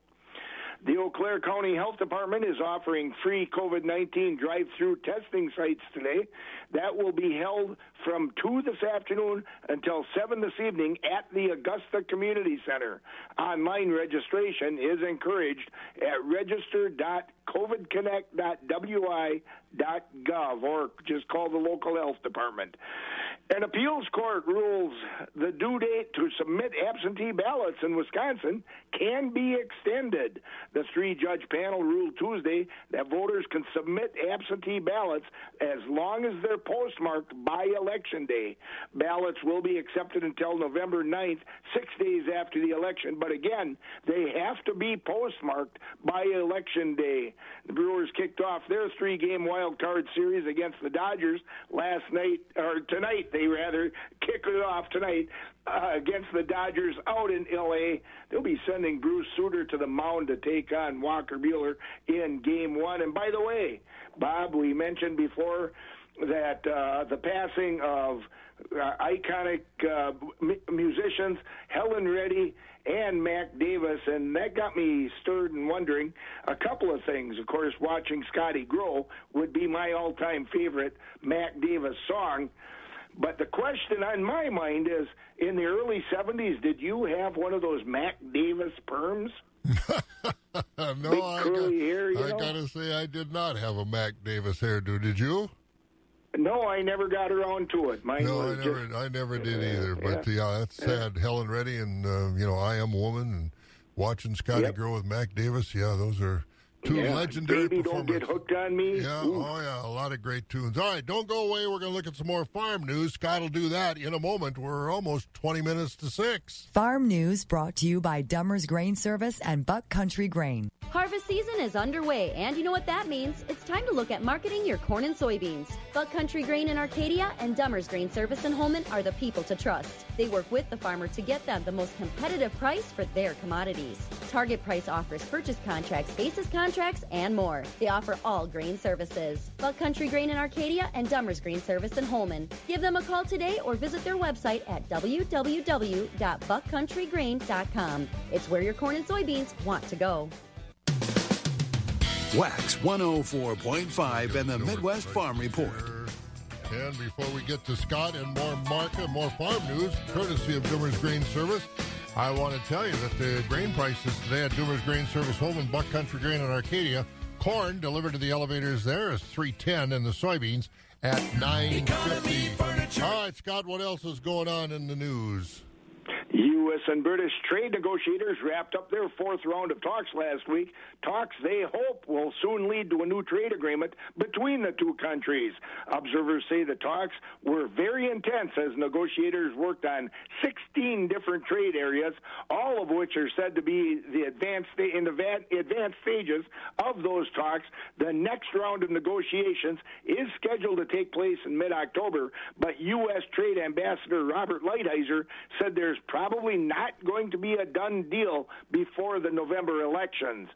The Eau Claire County Health Department is offering free COVID-19 drive-through testing sites today. That will be held from 2 this afternoon until 7 this evening at the Augusta Community Center. Online registration is encouraged at register.covidconnect.wi.gov, or just call the local health department. An appeals court rules the due date to submit absentee ballots in Wisconsin can be extended. The three-judge panel ruled Tuesday that voters can submit absentee ballots as long as they're postmarked by Election Day. Ballots will be accepted until November 9th, 6 days after the election, but again, they have to be postmarked by Election Day. The Brewers kicked off their three-game wild card series against the Dodgers tonight. Against the Dodgers out in L.A. They'll be sending Bruce Sutter to the mound to take on Walker Buehler in Game 1. And by the way, Bob, we mentioned before that the passing of iconic musicians Helen Reddy and Mac Davis, and that got me stirred and wondering a couple of things. Of course, watching Scotty grow would be my all-time favorite Mac Davis song. But the question on my mind is, in the early 70s, did you have one of those Mac Davis perms? No, I gotta say I did not have a Mac Davis hairdo. Did you? No, I never got around to it. I never did either. But yeah, that's sad. Helen Reddy and I Am Woman and watching Scotty grow with Mac Davis. Yeah, those are two legendary Baby Don't Get Hooked on Me. Yeah, ooh. Oh yeah, a lot of great tunes. All right, don't go away. We're going to look at some more farm news. Scott will do that in a moment. We're almost 20 minutes to 6. Farm news brought to you by Dummer's Grain Service and Buck Country Grain. Harvest season is underway, and you know what that means. It's time to look at marketing your corn and soybeans. Buck Country Grain in Arcadia and Dummer's Grain Service in Holman are the people to trust. They work with the farmer to get them the most competitive price for their commodities. Target Price offers purchase contracts, basis contracts, and more. They offer all grain services. Buck Country Grain in Arcadia and Dummer's Grain Service in Holman. Give them a call today or visit their website at www.buckcountrygrain.com. It's where your corn and soybeans want to go. Wax 104.5 and the Midwest Farm Report. And before we get to Scott and more farm news, courtesy of Dummer's Grain Service, I want to tell you that the grain prices today at Dummer's Grain Service Home and Buck Country Grain in Arcadia, corn delivered to the elevators there is $3.10 and the soybeans at $9.50. All right, Scott, what else is going on in the news? U.S. and British trade negotiators wrapped up their fourth round of talks last week. Talks they hope will soon lead to a new trade agreement between the two countries. Observers say the talks were very intense as negotiators worked on 16 different trade areas, all of which are said to be in the advanced stages of those talks. The next round of negotiations is scheduled to take place in mid-October, but U.S. Trade Ambassador Robert Lighthizer said there's probably probably not going to be a done deal before the November elections.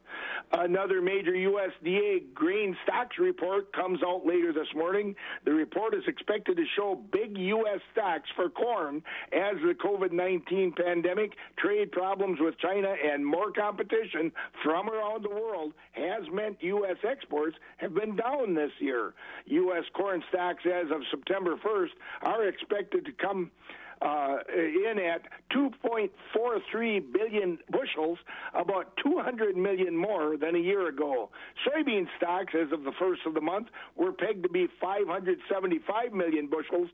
Another major USDA grain stocks report comes out later this morning. The report is expected to show big U.S. stocks for corn as the COVID-19 pandemic, trade problems with China, and more competition from around the world has meant U.S. exports have been down this year. U.S. corn stocks as of September 1st are expected to come in at 2.43 billion bushels, about 200 million more than a year ago. Soybean stocks as of the first of the month were pegged to be 575 million bushels,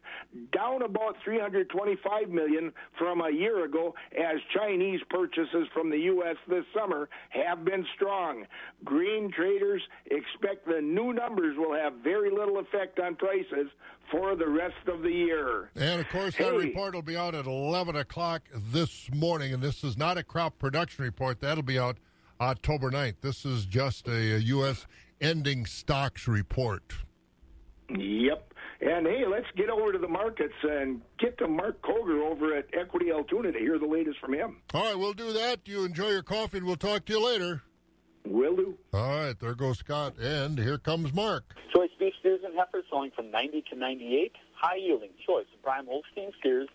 down about 325 million from a year ago as Chinese purchases from the U.S. this summer have been strong. Grain traders expect the new numbers will have very little effect on prices for the rest of the year. And of course, that report will be out at 11 o'clock this morning, and this is not a crop production report. That'll be out October 9th. This is just a U.S. ending stocks report. Yep. And, hey, let's get over to the markets and get to Mark Koger over at Equity Altoona to hear the latest from him. All right, we'll do that. You enjoy your coffee, and we'll talk to you later. Will do. All right, there goes Scott, and here comes Mark. Choice beef steers and heifers selling from 90 to 98. High-yielding choice prime Holstein steers,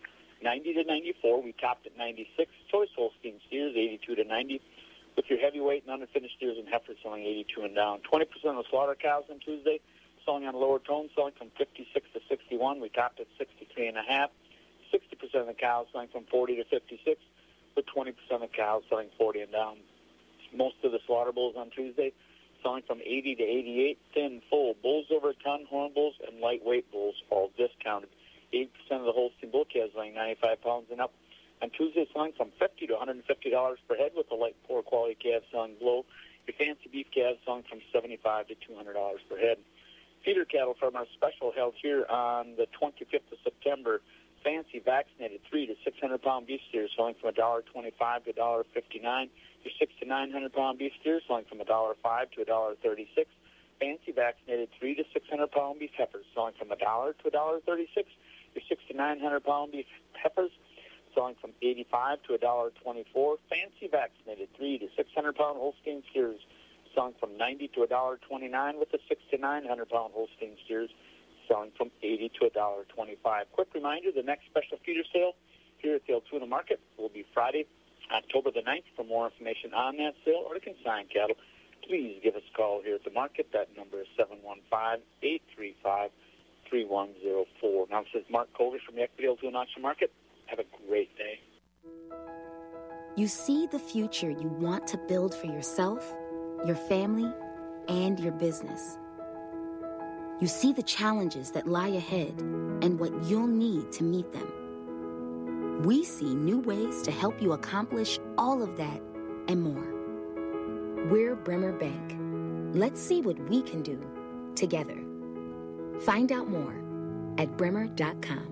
90 to 94. We topped at 96. Choice Holstein steers, 82 to 90. With your heavyweight and unfinished steers and heifers selling 82 and down. 20% of slaughter cows on Tuesday selling on lower tones, selling from 56 to 61. We topped at 63.5. 60% of the cows selling from 40 to 56, with 20% of the cows selling 40 and down. Most of the slaughter bulls on Tuesday selling from 80 to 88, thin, full, bulls over a ton, horn bulls, and lightweight bulls, all discounted. 8% of the Holstein bull calves weighing 95 pounds and up on Tuesday selling from $50 to $150 per head, with the light, poor quality calves selling below. Your fancy beef calves selling from $75 to $200 per head. Feeder cattle from our special held here on the 25th of September. Fancy vaccinated 3 to 600-pound beef steers selling from $1.25 to $1.59. 6 to 900-pound beef steers selling from $1.05 to $1.36. Fancy vaccinated 3 to 600-pound beef heifers selling from $1 to $1.36. Your 6 to 900-pound beef heifers selling from $85 to $1.24. Fancy vaccinated 3 to 600-pound Holstein steers selling from $90 to $1.29, with the 6 to 900-pound Holstein steers selling from $80 to $1.25. Quick reminder, the next special feeder sale here at the Altoona Market will be Friday, October the 9th. For more information on that sale or to consign cattle, please give us a call here at the market. That number is 715-835-3104. Now, this is Mark Koger from the Equity Altoona Auction Market. Have a great day. You see the future you want to build for yourself, your family, and your business. You see the challenges that lie ahead and what you'll need to meet them. We see new ways to help you accomplish all of that and more. We're Bremer Bank. Let's see what we can do together. Find out more at bremer.com.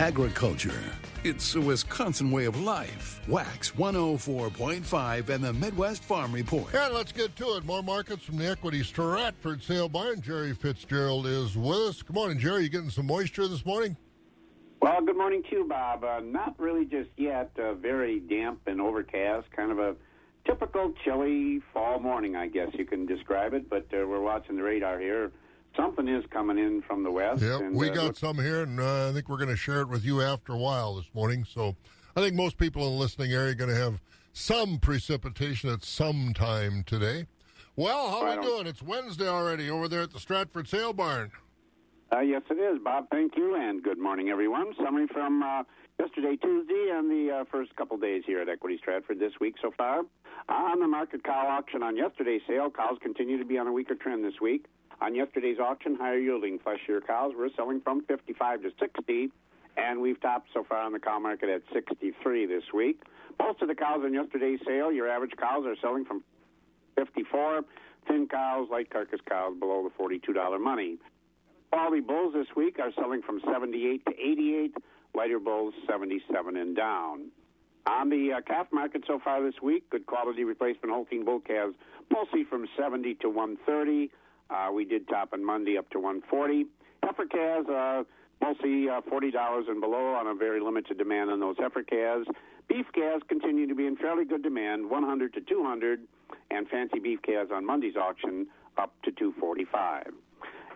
Agriculture. It's a Wisconsin way of life. Wax 104.5 and the Midwest Farm Report. And let's get to it. More markets from the Equity Stratford Sale Barn. Jerry Fitzgerald is with us. Good morning, Jerry. You getting some moisture this morning? Well, good morning to you, Bob. Not really just yet. Very damp and overcast. Kind of a typical chilly fall morning, I guess you can describe it. But we're watching the radar here. Something is coming in from the west. Yep, and, we got some here, and I think we're going to share it with you after a while this morning. So I think most people in the listening area are going to have some precipitation at some time today. Well, how are we doing? It's Wednesday already over there at the Stratford Sale Barn. Yes, it is, Bob. Thank you, and good morning, everyone. Summary from yesterday, Tuesday, and the first couple days here at Equity Stratford this week so far. On the market cow auction on yesterday's sale, cows continue to be on a weaker trend this week. On yesterday's auction, higher-yielding fleshier cows were selling from 55 to 60, and we've topped so far on the cow market at 63 this week. Most of the cows on yesterday's sale, your average cows, are selling from 54. Thin cows, light carcass cows, below the $42 money. Quality bulls this week are selling from 78 to 88, lighter bulls 77 and down. On the calf market so far this week, good quality replacement Holstein bull calves mostly from 70 to 130. We did top on Monday up to 140. Heifer calves mostly $40 and below on a very limited demand on those heifer calves. Beef calves continue to be in fairly good demand, 100 to 200, and fancy beef calves on Monday's auction up to 245.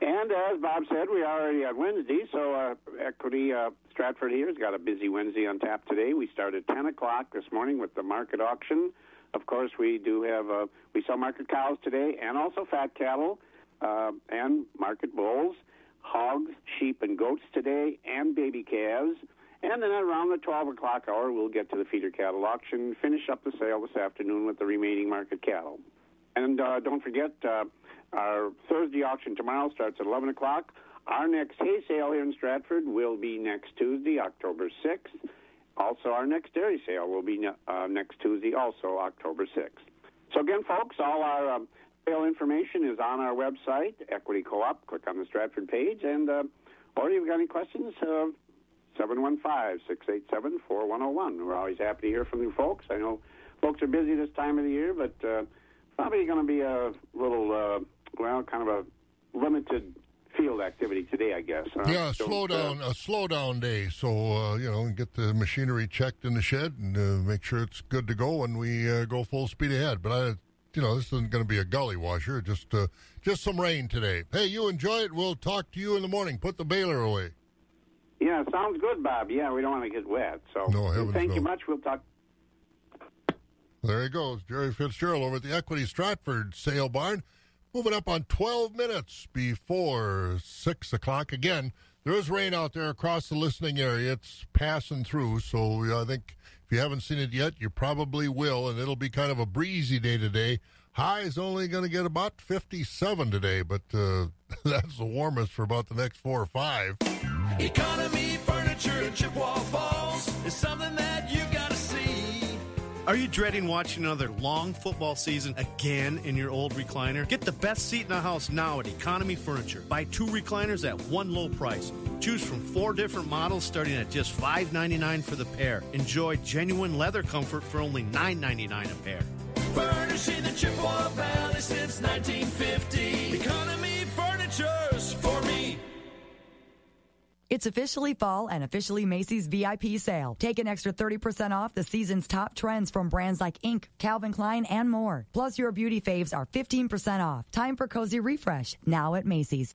And as Bob said, we are already on Wednesday, so Equity Stratford here has got a busy Wednesday on tap today. We start at 10 o'clock this morning with the market auction. Of course, we do have we sell market cows today and also fat cattle and market bulls, hogs, sheep, and goats today, and baby calves. And then around the 12 o'clock hour, we'll get to the feeder cattle auction, finish up the sale this afternoon with the remaining market cattle. And don't forget, our Thursday auction tomorrow starts at 11 o'clock. Our next hay sale here in Stratford will be next Tuesday, October 6th. Also, our next dairy sale will be next Tuesday, also October 6th. So again, folks, all our sale information is on our website, Equity Co-op. Click on the Stratford page. And, or if you've got any questions, 715-687-4101. We're always happy to hear from you folks. I know folks are busy this time of the year, but probably going to be a little, kind of a limited field activity today, I guess. Yeah, a slowdown day. So, get the machinery checked in the shed and make sure it's good to go when we go full speed ahead. But, this isn't going to be a gully washer, just some rain today. Hey, you enjoy it. We'll talk to you in the morning. Put the baler away. Yeah, sounds good, Bob. Yeah, we don't want to get wet. So thank you much. We'll talk. There he goes, Jerry Fitzgerald over at the Equity Stratford Sale Barn. Moving up on 12 minutes before 6 o'clock. Again, there is rain out there across the listening area. It's passing through, so I think if you haven't seen it yet, you probably will, and it'll be kind of a breezy day today. High is only going to get about 57 today, but that's the warmest for about the next 4 or 5. Economy Furniture in Chippewa Falls is something that you've got to see. Are you dreading watching another long football season again in your old recliner? Get the best seat in the house now at Economy Furniture. Buy 2 recliners at one low price. Choose from 4 different models starting at just $5.99 for the pair. Enjoy genuine leather comfort for only $9.99 a pair. Furnishing the Chippewa Valley since 1950. Economy Furniture's for me. It's officially fall and officially Macy's VIP sale. Take an extra 30% off the season's top trends from brands like Inc., Calvin Klein, and more. Plus, your beauty faves are 15% off. Time for cozy refresh, now at Macy's.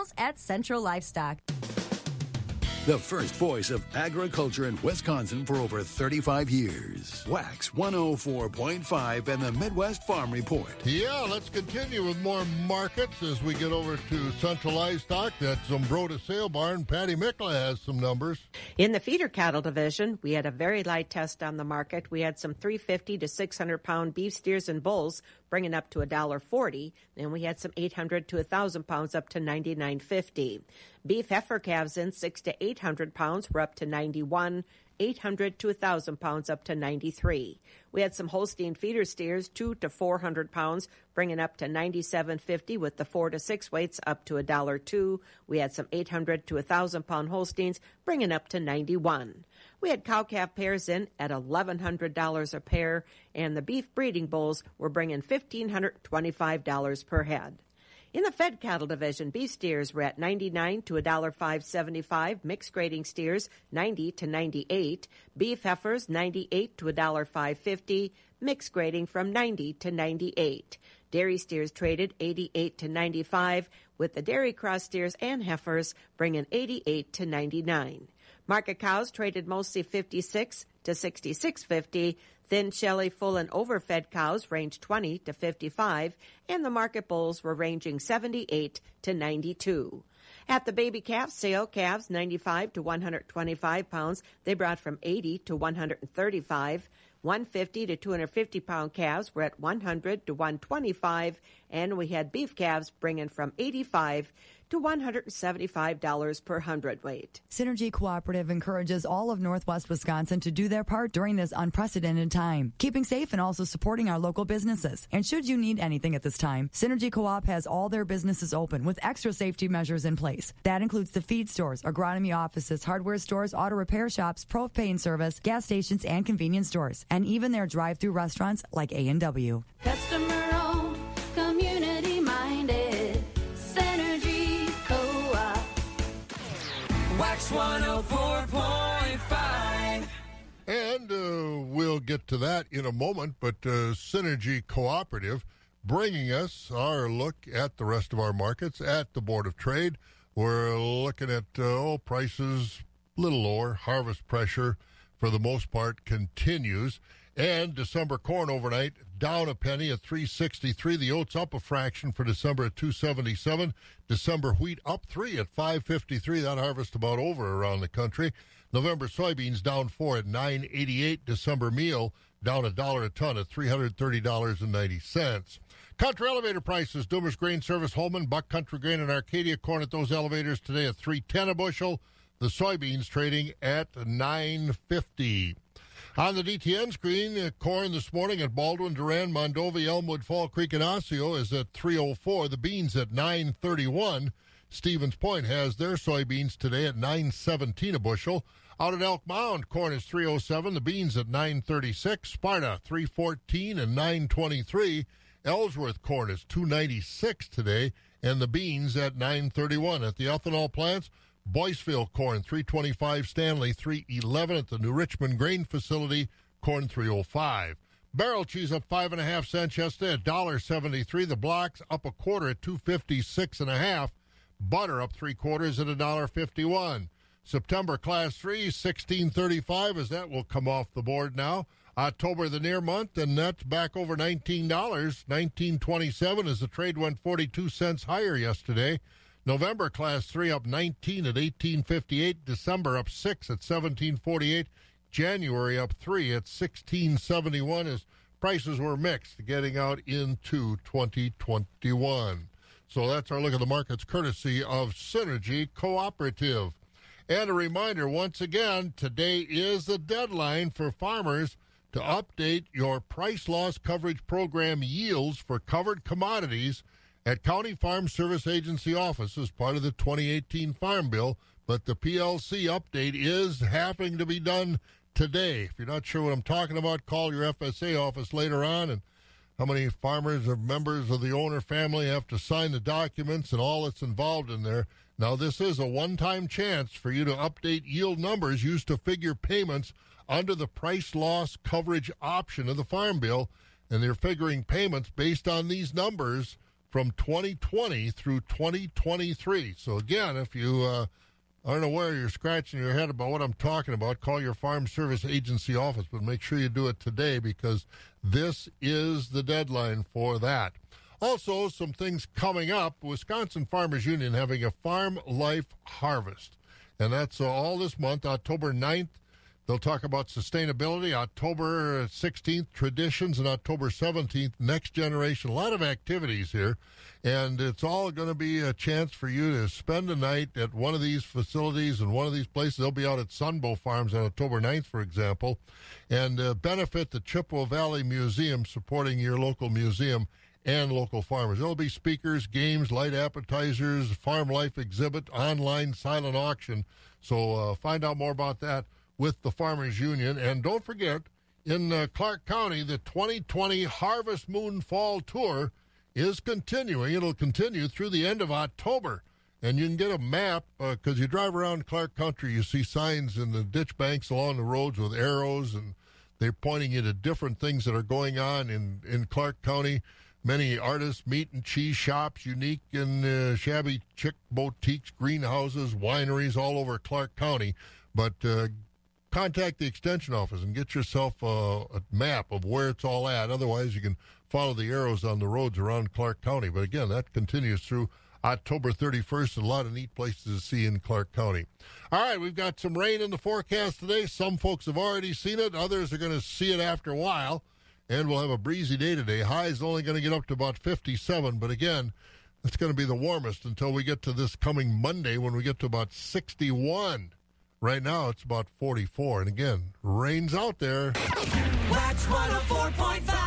at Central Livestock. The first voice of agriculture in Wisconsin for over 35 years. Wax 104.5 and the Midwest Farm Report. Yeah, let's continue with more markets as we get over to Central Livestock. That's Zumbrota Sale Barn. Patty Mickla has some numbers. In the feeder cattle division, we had a very light test on the market. We had some 350 to 600-pound beef steers and bulls, bringing up to $1.40, and we had some 800 to 1,000 pounds up to $99.50. Beef heifer calves in 6 to 800 pounds were up to $91, 800 to 1,000 pounds up to $93. We had some Holstein feeder steers, 2 to 400 pounds, bringing up to $97.50 with the 4 to 6 weights up to $1.02. We had some 800 to 1,000-pound Holsteins, bringing up to $91. We had cow-calf pairs in at $1,100 a pair, and the beef breeding bulls were bringing $1,525 per head. In the fed cattle division, beef steers were at $99 to $1.575, mixed grading steers $90 to $98, beef heifers $98 to $1.550, mixed grading from $90 to $98. Dairy steers traded $88 to $95, with the dairy cross steers and heifers bringing $88 to $99. Market cows traded mostly $56 to $66.50. Thin, shelly, full, and overfed cows ranged $20 to $55, and the market bulls were ranging $78 to $92. At the baby calf sale, calves 95 to 125 pounds, they brought from $80 to $135. 150 to 250-pound calves were at $100 to $125, and we had beef calves bringing from $85 to $175 per hundredweight. Synergy Cooperative encourages all of Northwest Wisconsin to do their part during this unprecedented time, keeping safe and also supporting our local businesses. And should you need anything at this time, Synergy Co-op has all their businesses open with extra safety measures in place. That includes the feed stores, agronomy offices, hardware stores, auto repair shops, propane service, gas stations, and convenience stores, and even their drive-through restaurants like A&W. Customer-owned, community-minded, Synergy Co-op. Wax 104.5. And we'll get to that in a moment, but Synergy Cooperative bringing us our look at the rest of our markets at the Board of Trade. We're looking at prices a little lower, harvest pressure for the most part continues, and December corn overnight down a penny at 3.63. The oats up a fraction for December at 2.77. December wheat up 3 at 5.53. That harvest about over around the country. November soybeans down 4 at 9.88. December meal down $1 a ton at $330.90. Country elevator prices, Doomer's Grain Service, Holman, Buck Country Grain, and Arcadia corn at those elevators today at $3.10 a bushel. The soybeans trading at $9.50. On the DTN screen, corn this morning at Baldwin, Durand, Mondovi, Elmwood, Fall Creek, and Osseo is at $3.04. The beans at $9.31. Stevens Point has their soybeans today at $9.17 a bushel. Out at Elk Mound, corn is $3.07. The beans at $9.36. Sparta, $3.14 and $9.23. Ellsworth corn is $2.96 today, and the beans at $9.31. At the ethanol plants, Boyceville corn, $3.25. Stanley, $3.11. At the New Richmond Grain Facility, corn, $3.05. Barrel cheese up 5.5 cents yesterday at $1.73. The blocks up a quarter at $2.56 1/2. Butter up 3/4 at $1.51. September Class 3, $16.35, as that will come off the board now. October, the near month, and that's back over $19, $19.27, as the trade went 42 cents higher yesterday. November Class 3 up 19 at $18.58. December up 6 at $17.48. January up 3 at $16.71, as prices were mixed getting out into 2021. So that's our look at the markets, courtesy of Synergy Cooperative. And a reminder, once again, today is the deadline for farmers to update your price loss coverage program yields for covered commodities at County Farm Service Agency office as part of the 2018 Farm Bill. But the PLC update is having to be done today. If you're not sure what I'm talking about, call your FSA office later on. And how many farmers or members of the owner family have to sign the documents and all that's involved in there. Now, this is a one-time chance for you to update yield numbers used to figure payments under the price loss coverage option of the Farm Bill, and they're figuring payments based on these numbers from 2020 through 2023. So, again, if you aren't aware, you're scratching your head about what I'm talking about, call your Farm Service Agency office, but make sure you do it today because this is the deadline for that. Also, some things coming up. Wisconsin Farmers Union having a Farm Life Harvest, and that's all this month. October 9th, they'll talk about sustainability. October 16th, traditions, and October 17th, next generation. A lot of activities here, and it's all going to be a chance for you to spend a night at one of these facilities and one of these places. They'll be out at Sunbow Farms on October 9th, for example, and benefit the Chippewa Valley Museum, supporting your local museum and local farmers. There'll be speakers, games, light appetizers, farm life exhibit, online silent auction. So find out more about that with the Farmers Union. And don't forget, in Clark County, the 2020 Harvest Moon Fall Tour is continuing. It'll continue through the end of October. And you can get a map, because you drive around Clark Country, you see signs in the ditch banks along the roads with arrows, and they're pointing you to different things that are going on in Clark County. Many artists, meat and cheese shops, unique and shabby chic boutiques, greenhouses, wineries all over Clark County. But contact the extension office and get yourself a map of where it's all at. Otherwise, you can follow the arrows on the roads around Clark County. But again, that continues through October 31st. A lot of neat places to see in Clark County. All right, we've got some rain in the forecast today. Some folks have already seen it. Others are going to see it after a while. And we'll have a breezy day today. High's only going to get up to about 57. But again, It's going to be the warmest until we get to this coming Monday when we get to about 61. Right now, it's about 44. And again, rain's out there. Wax 104.5.